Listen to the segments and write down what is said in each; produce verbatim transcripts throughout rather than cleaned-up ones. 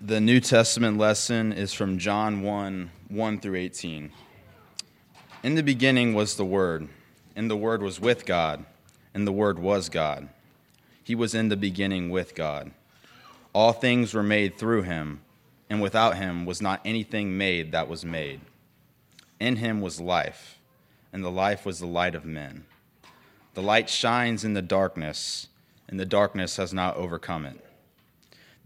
The New Testament lesson is from John one, one through eighteen. In the beginning was the Word, and the Word was with God, and the Word was God. He was in the beginning with God. All things were made through him, and without him was not anything made that was made. In him was life, and the life was the light of men. The light shines in the darkness, and the darkness has not overcome it.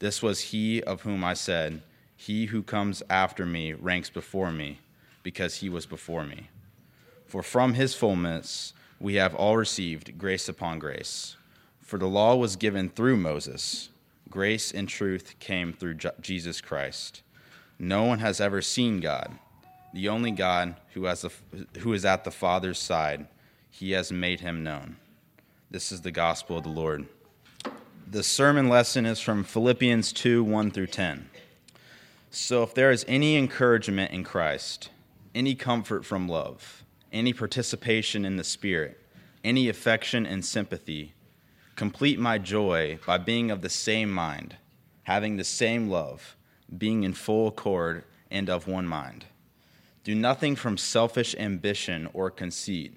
"This was he of whom I said, 'He who comes after me ranks before me, because he was before me.'" For from his fullness we have all received grace upon grace. For the law was given through Moses. Grace and truth came through Jesus Christ. No one has ever seen God. The only God who has the, who is at the Father's side, he has made him known. This is the gospel of the Lord. The sermon lesson is from Philippians two, one through ten. So if there is any encouragement in Christ, any comfort from love, any participation in the Spirit, any affection and sympathy, complete my joy by being of the same mind, having the same love, being in full accord and of one mind. Do nothing from selfish ambition or conceit,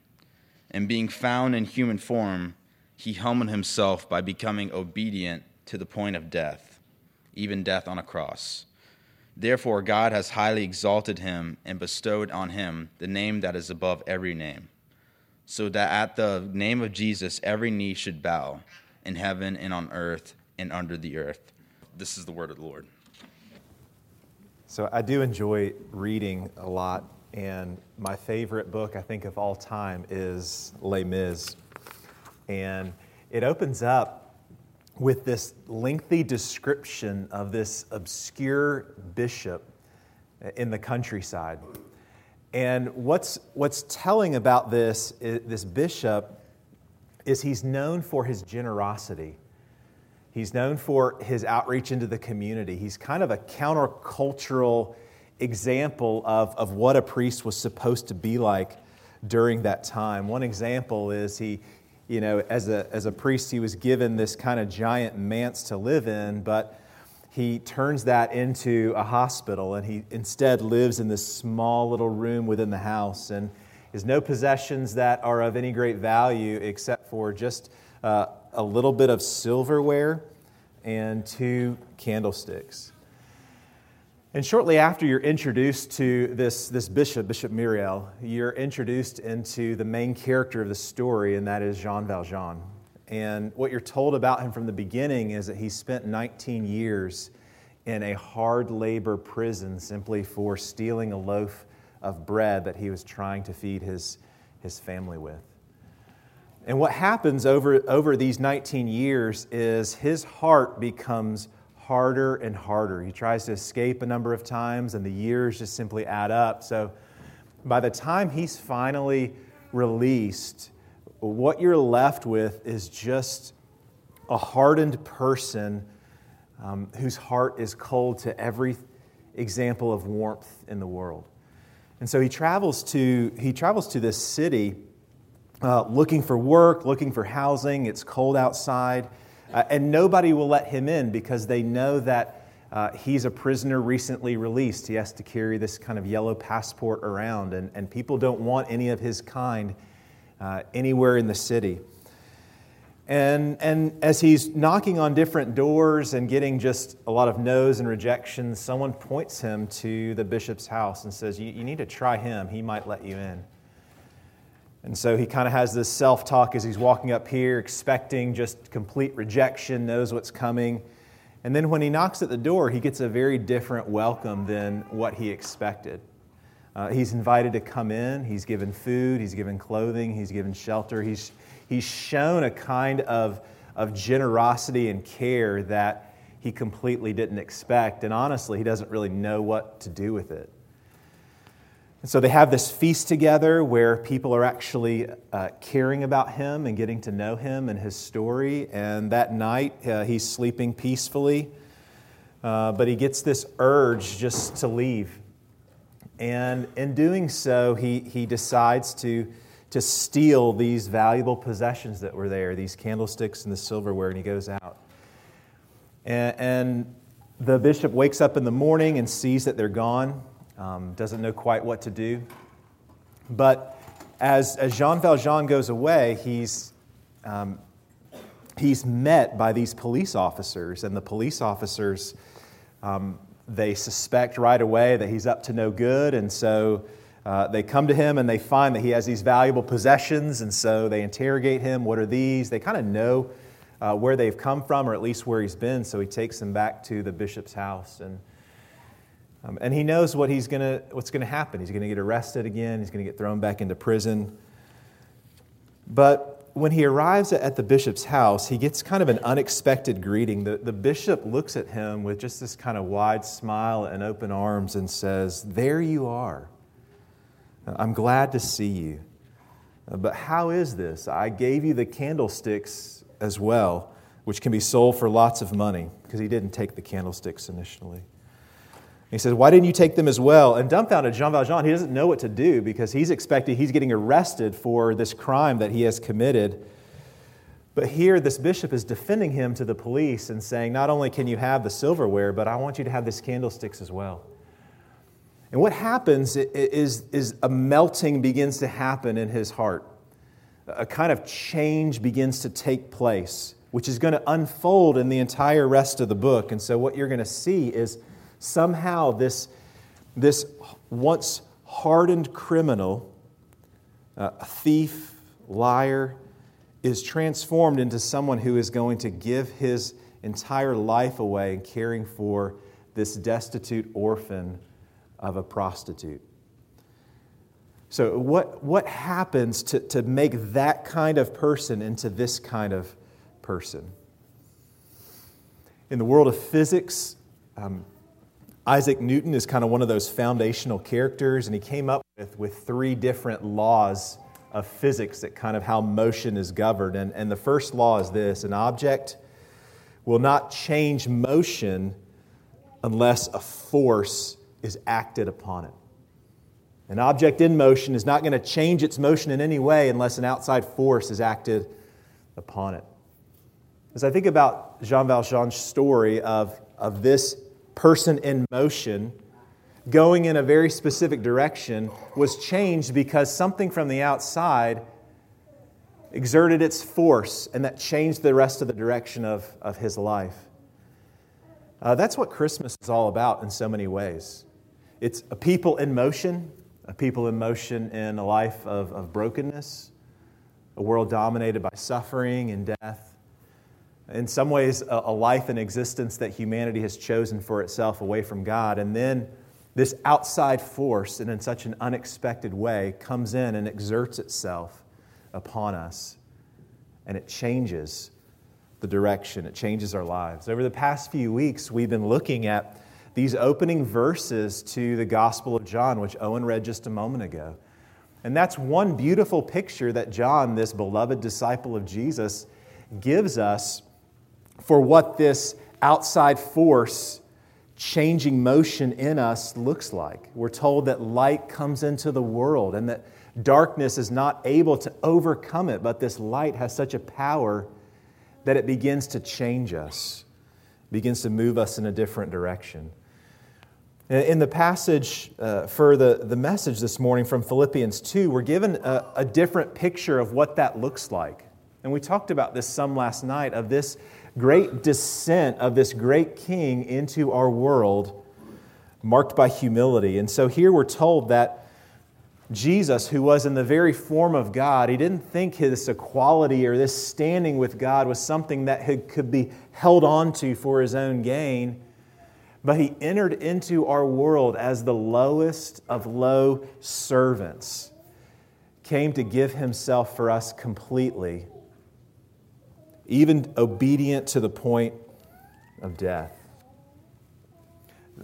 And being found in human form, he humbled himself by becoming obedient to the point of death, even death on a cross. Therefore, God has highly exalted him and bestowed on him the name that is above every name, so that at the name of Jesus every knee should bow, in heaven and on earth and under the earth. This is the word of the Lord. So I do enjoy reading a lot. And my favorite book, I think, of all time is Les Mis. And it opens up with this lengthy description of this obscure bishop in the countryside. And what's what's telling about this, this bishop is he's known for his generosity. He's known for his outreach into the community. He's kind of a countercultural example of, of what a priest was supposed to be like during that time. One example is he, you know, as a as a priest, he was given this kind of giant manse to live in, but he turns that into a hospital, and he instead lives in this small little room within the house and has no possessions that are of any great value except for just uh, a little bit of silverware and two candlesticks. And shortly after you're introduced to this, this bishop, Bishop Muriel, you're introduced into the main character of the story, and that is Jean Valjean. And what you're told about him from the beginning is that he spent nineteen years in a hard labor prison simply for stealing a loaf of bread that he was trying to feed his, his family with. And what happens over, over these nineteen years is his heart becomes harder and harder. He tries to escape a number of times, and the years just simply add up. So by the time he's finally released, what you're left with is just a hardened person um, whose heart is cold to every example of warmth in the world. And so he travels to he travels to this city uh, looking for work, looking for housing. It's cold outside, uh, and nobody will let him in because they know that uh, he's a prisoner recently released. He has to carry this kind of yellow passport around, and, and people don't want any of his kind uh, anywhere in the city. And and as he's knocking on different doors and getting just a lot of no's and rejections, someone points him to the bishop's house and says, you, you need to try him. He might let you in. And so he kind of has this self-talk as he's walking up here, expecting just complete rejection, knows what's coming. And then when he knocks at the door, he gets a very different welcome than what he expected. Uh, he's invited to come in. He's given food. He's given clothing. He's given shelter. He's He's shown a kind of, of generosity and care that he completely didn't expect. And honestly, he doesn't really know what to do with it. And so they have this feast together where people are actually uh, caring about him and getting to know him and his story. And that night, uh, he's sleeping peacefully. Uh, but he gets this urge just to leave. And in doing so, he, he decides to... to steal these valuable possessions that were there, these candlesticks and the silverware, and he goes out. And, and the bishop wakes up in the morning and sees that they're gone, um, doesn't know quite what to do. But as, as Jean Valjean goes away, he's, um, he's met by these police officers, and the police officers, um, they suspect right away that he's up to no good, and so... Uh, they come to him and they find that he has these valuable possessions, and so they interrogate him. What are these? They kind of know uh, where they've come from, or at least where he's been, so he takes them back to the bishop's house. And um, and he knows what he's gonna, what's going to happen. He's going to get arrested again. He's going to get thrown back into prison. But when he arrives at the bishop's house, he gets kind of an unexpected greeting. The, the bishop looks at him with just this kind of wide smile and open arms and says, "There you are. I'm glad to see you. But how is this? I gave you the candlesticks as well, which can be sold for lots of money," because he didn't take the candlesticks initially. And he says, "Why didn't you take them as well?" And dumbfounded Jean Valjean, he doesn't know what to do because he's expecting he's getting arrested for this crime that he has committed. But here this bishop is defending him to the police and saying, "Not only can you have the silverware, but I want you to have these candlesticks as well." And what happens is, is a melting begins to happen in his heart. A kind of change begins to take place, which is going to unfold in the entire rest of the book. And so what you're going to see is somehow this, this once hardened criminal, uh, a thief, liar, is transformed into someone who is going to give his entire life away in caring for this destitute orphan of a prostitute. So what what happens to, to make that kind of person into this kind of person? In the world of physics, um, Isaac Newton is kind of one of those foundational characters, and he came up with, with three different laws of physics that kind of how motion is governed. And, and the first law is this: an object will not change motion unless a force is acted upon it. An object in motion is not going to change its motion in any way unless an outside force is acted upon it. As I think about Jean Valjean's story of, of this person in motion going in a very specific direction was changed because something from the outside exerted its force, and that changed the rest of the direction of, of his life. Uh, that's what Christmas is all about in so many ways. It's a people in motion, a people in motion in a life of, of brokenness, a world dominated by suffering and death. In some ways, a, a life and existence that humanity has chosen for itself away from God. And then this outside force, and in such an unexpected way, comes in and exerts itself upon us. And it changes the direction. It changes our lives. Over the past few weeks, we've been looking at these opening verses to the Gospel of John, which Owen read just a moment ago. And that's one beautiful picture that John, this beloved disciple of Jesus, gives us for what this outside force changing motion in us looks like. We're told that light comes into the world and that darkness is not able to overcome it, but this light has such a power that it begins to change us, begins to move us in a different direction. In the passage uh, for the, the message this morning from Philippians two, we're given a, a different picture of what that looks like. And we talked about this some last night, of this great descent of this great king into our world, marked by humility. And so here we're told that Jesus, who was in the very form of God, he didn't think his equality or this standing with God was something that could be held on to for his own gain. But he entered into our world as the lowest of low servants, came to give himself for us completely, even obedient to the point of death.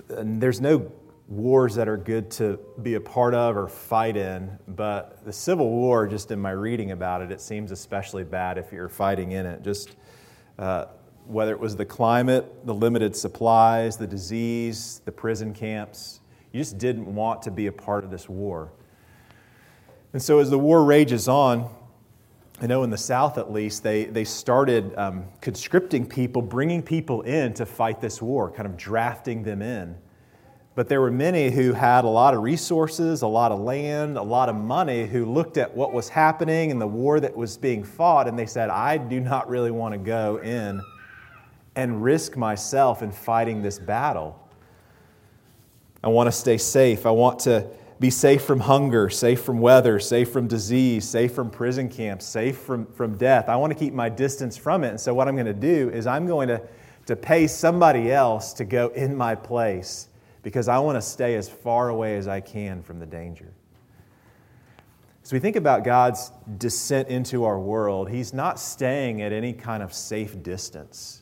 And there's no wars that are good to be a part of or fight in, but the Civil War, just in my reading about it, it seems especially bad if you're fighting in it. Just... Uh, Whether it was the climate, the limited supplies, the disease, the prison camps, you just didn't want to be a part of this war. And so as the war rages on, I know in the South at least, they, they started um, conscripting people, bringing people in to fight this war, kind of drafting them in. But there were many who had a lot of resources, a lot of land, a lot of money, who looked at what was happening and the war that was being fought, and they said, I do not really want to go in and risk myself in fighting this battle. I want to stay safe. I want to be safe from hunger, safe from weather, safe from disease, safe from prison camps, safe from, from death. I want to keep my distance from it. And so what I'm going to do is I'm going to, to pay somebody else to go in my place, because I want to stay as far away as I can from the danger. As we think about God's descent into our world, He's not staying at any kind of safe distance.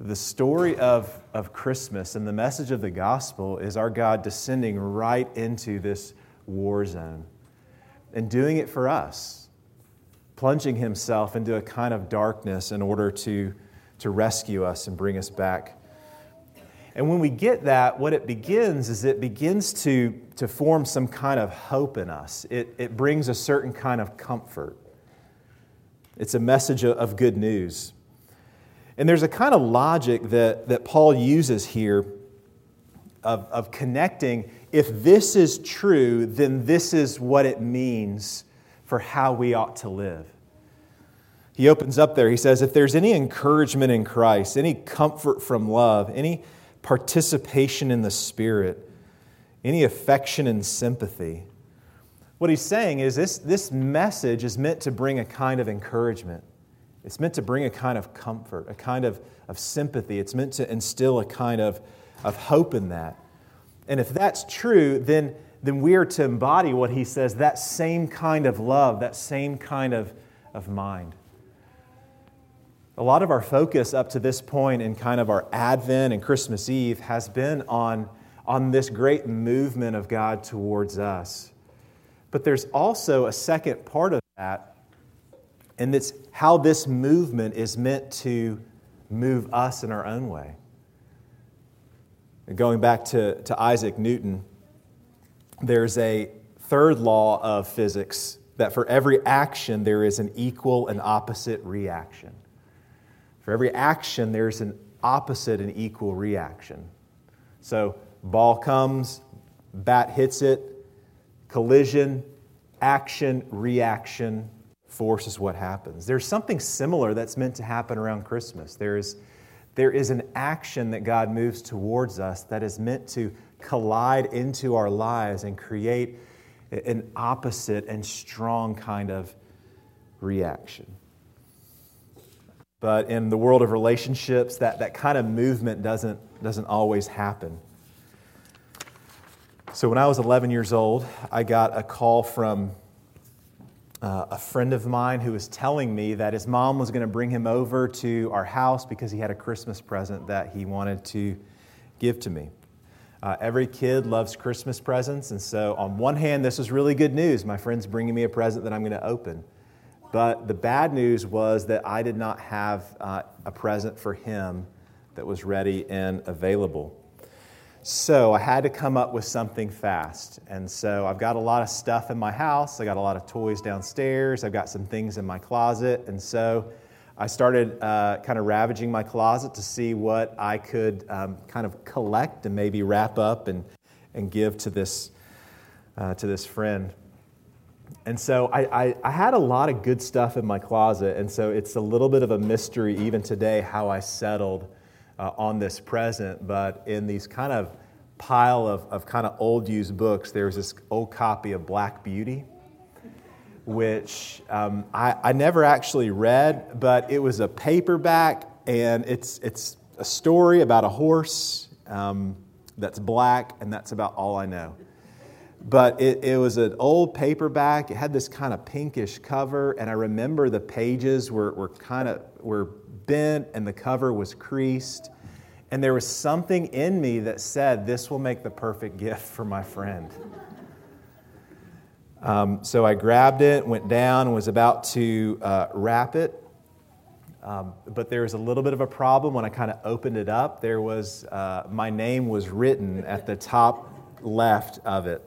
The story of, of Christmas and the message of the gospel is our God descending right into this war zone and doing it for us, plunging Himself into a kind of darkness in order to, to rescue us and bring us back. And when we get that, what it begins is it begins to, to form some kind of hope in us. It, it brings a certain kind of comfort. It's a message of, of good news. And there's a kind of logic that, that Paul uses here of, of connecting, if this is true, then this is what it means for how we ought to live. He opens up there, he says, if there's any encouragement in Christ, any comfort from love, any participation in the Spirit, any affection and sympathy. What he's saying is this, this message is meant to bring a kind of encouragement. It's meant to bring a kind of comfort, a kind of, of sympathy. It's meant to instill a kind of, of hope in that. And if that's true, then, then we are to embody what he says, that same kind of love, that same kind of, of mind. A lot of our focus up to this point in kind of our Advent and Christmas Eve has been on, on this great movement of God towards us. But there's also a second part of that, and it's how this movement is meant to move us in our own way. And going back to, to Isaac Newton, there's a third law of physics that for every action there is an equal and opposite reaction. For every action there's an opposite and equal reaction. So ball comes, bat hits it, collision, action, reaction. Force is what happens. There's something similar that's meant to happen around Christmas. There is, there is an action that God moves towards us that is meant to collide into our lives and create an opposite and strong kind of reaction. But in the world of relationships, that, that kind of movement doesn't, doesn't always happen. So when I was eleven years old, I got a call from Uh, a friend of mine who was telling me that his mom was going to bring him over to our house because he had a Christmas present that he wanted to give to me. Uh, every kid loves Christmas presents, and so on one hand, this was really good news. My friend's bringing me a present that I'm going to open. But the bad news was that I did not have uh, a present for him that was ready and available. So I had to come up with something fast. And so I've got a lot of stuff in my house. I got a lot of toys downstairs. I've got some things in my closet. And so I started uh, kind of ravaging my closet to see what I could um, kind of collect and maybe wrap up and, and give to this uh, to this friend. And so I, I, I had a lot of good stuff in my closet. And so it's a little bit of a mystery even today how I settled Uh, on this present, but in these kind of pile of, of kind of old used books, there was this old copy of Black Beauty, which um, I, I never actually read, but it was a paperback, and it's it's a story about a horse um, that's black, and that's about all I know. But it, it was an old paperback. It had this kind of pinkish cover, and I remember the pages were were kind of were. bent and the cover was creased, and there was something in me that said, this will make the perfect gift for my friend. Um, so I grabbed it, went down, and was about to uh, wrap it, um, but there was a little bit of a problem when I kind of opened it up. There was, uh, my name was written at the top left of it.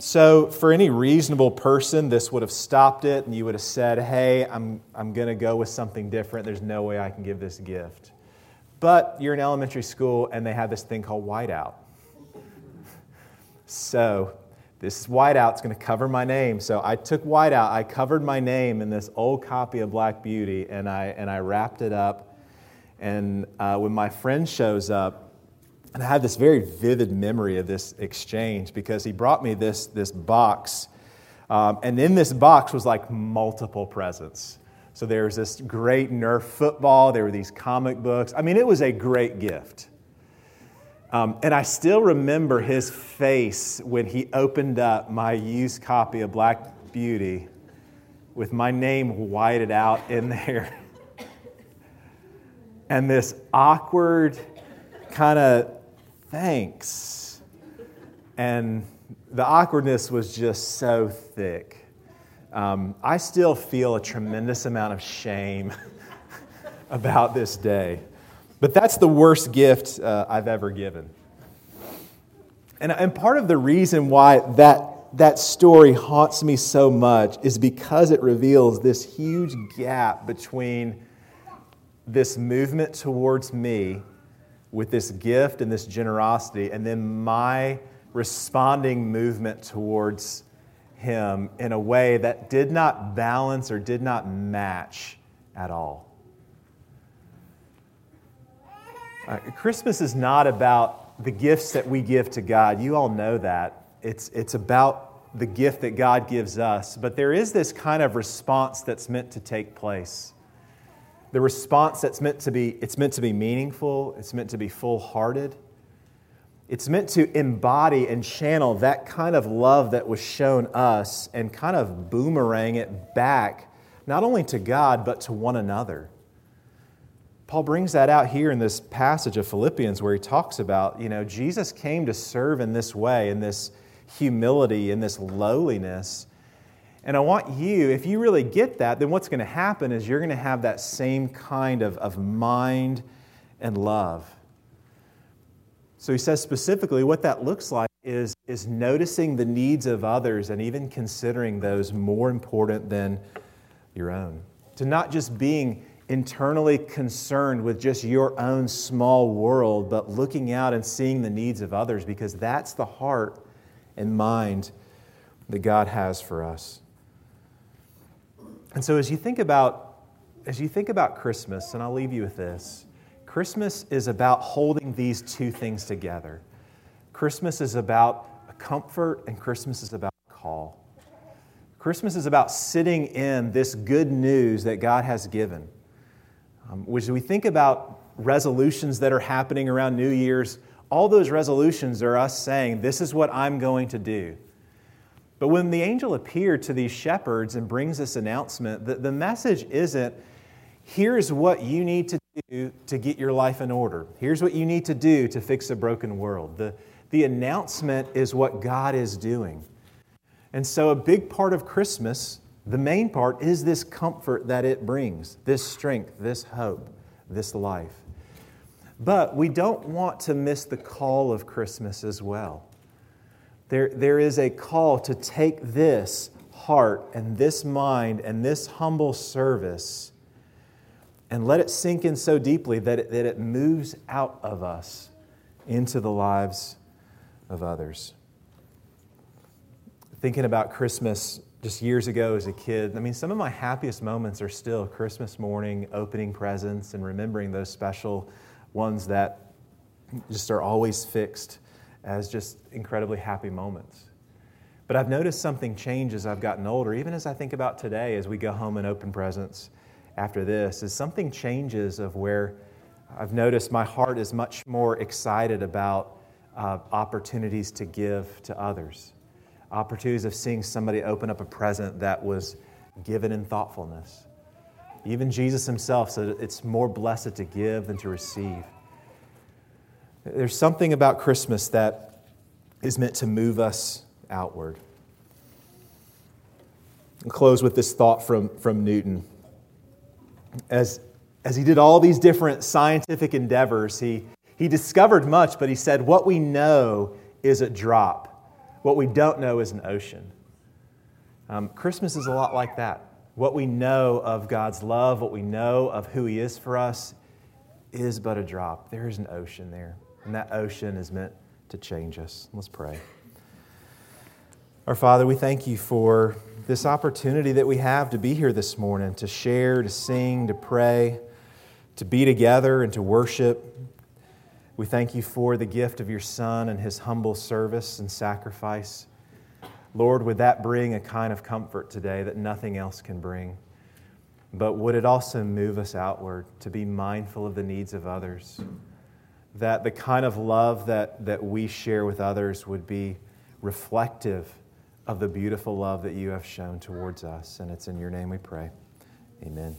So for any reasonable person, this would have stopped it, and you would have said, hey, I'm I'm going to go with something different. There's no way I can give this gift. But you're in elementary school, and they have this thing called whiteout. So this whiteout's going to cover my name. So I took whiteout, I covered my name in this old copy of Black Beauty, and I, and I wrapped it up. And uh, when my friend shows up, and I have this very vivid memory of this exchange because he brought me this, this box. Um, and in this box was like multiple presents. So there was this great Nerf football. There were these comic books. I mean, it was a great gift. Um, and I still remember his face when he opened up my used copy of Black Beauty with my name whited out in there. And this awkward kind of thanks, and the awkwardness was just so thick. Um, I still feel a tremendous amount of shame about this day, but that's the worst gift uh, I've ever given. And and part of the reason why that that story haunts me so much is because it reveals this huge gap between this movement towards me with this gift and this generosity, and then my responding movement towards him in a way that did not balance or did not match at all. Uh, Christmas is not about the gifts that we give to God. You all know that. It's, it's about the gift that God gives us, but there is this kind of response that's meant to take place. The response that's meant to be, it's meant to be meaningful, it's meant to be full-hearted. It's meant to embody and channel that kind of love that was shown us and kind of boomerang it back, not only to God, but to one another. Paul brings that out here in this passage of Philippians where he talks about, you know, Jesus came to serve in this way, in this humility, in this lowliness. And I want you, if you really get that, then what's going to happen is you're going to have that same kind of, of mind and love. So he says specifically what that looks like is, is noticing the needs of others and even considering those more important than your own. To not just being internally concerned with just your own small world, but looking out and seeing the needs of others, because that's the heart and mind that God has for us. And so as you think about, as you think about Christmas, and I'll leave you with this, Christmas is about holding these two things together. Christmas is about a comfort, and Christmas is about a call. Christmas is about sitting in this good news that God has given. Um, which we think about resolutions that are happening around New Year's, all those resolutions are us saying, this is what I'm going to do. But when the angel appeared to these shepherds and brings this announcement, the, the message isn't, here's what you need to do to get your life in order. Here's what you need to do to fix a broken world. The, the announcement is what God is doing. And so a big part of Christmas, the main part, is this comfort that it brings, this strength, this hope, this life. But we don't want to miss the call of Christmas as well. There, there is a call to take this heart and this mind and this humble service and let it sink in so deeply that it, that it moves out of us into the lives of others. Thinking about Christmas just years ago as a kid, I mean, some of my happiest moments are still Christmas morning, opening presents, and remembering those special ones that just are always fixed as just incredibly happy moments. But I've noticed something change as I've gotten older, even as I think about today as we go home and open presents after this, is something changes of where I've noticed my heart is much more excited about uh, opportunities to give to others, opportunities of seeing somebody open up a present that was given in thoughtfulness. Even Jesus himself said it's more blessed to give than to receive. There's something about Christmas that is meant to move us outward. I'll close with this thought from, from Newton. As, as he did all these different scientific endeavors, he, he discovered much, but he said, what we know is a drop. What we don't know is an ocean. Um, Christmas is a lot like that. What we know of God's love, what we know of who He is for us, is but a drop. There is an ocean there, and that ocean is meant to change us. Let's pray. Our Father, we thank You for this opportunity that we have to be here this morning, to share, to sing, to pray, to be together, and to worship. We thank You for the gift of Your Son and His humble service and sacrifice. Lord, would that bring a kind of comfort today that nothing else can bring? But would it also move us outward to be mindful of the needs of others? That the kind of love that, that we share with others would be reflective of the beautiful love that You have shown towards us. And it's in Your name we pray. Amen.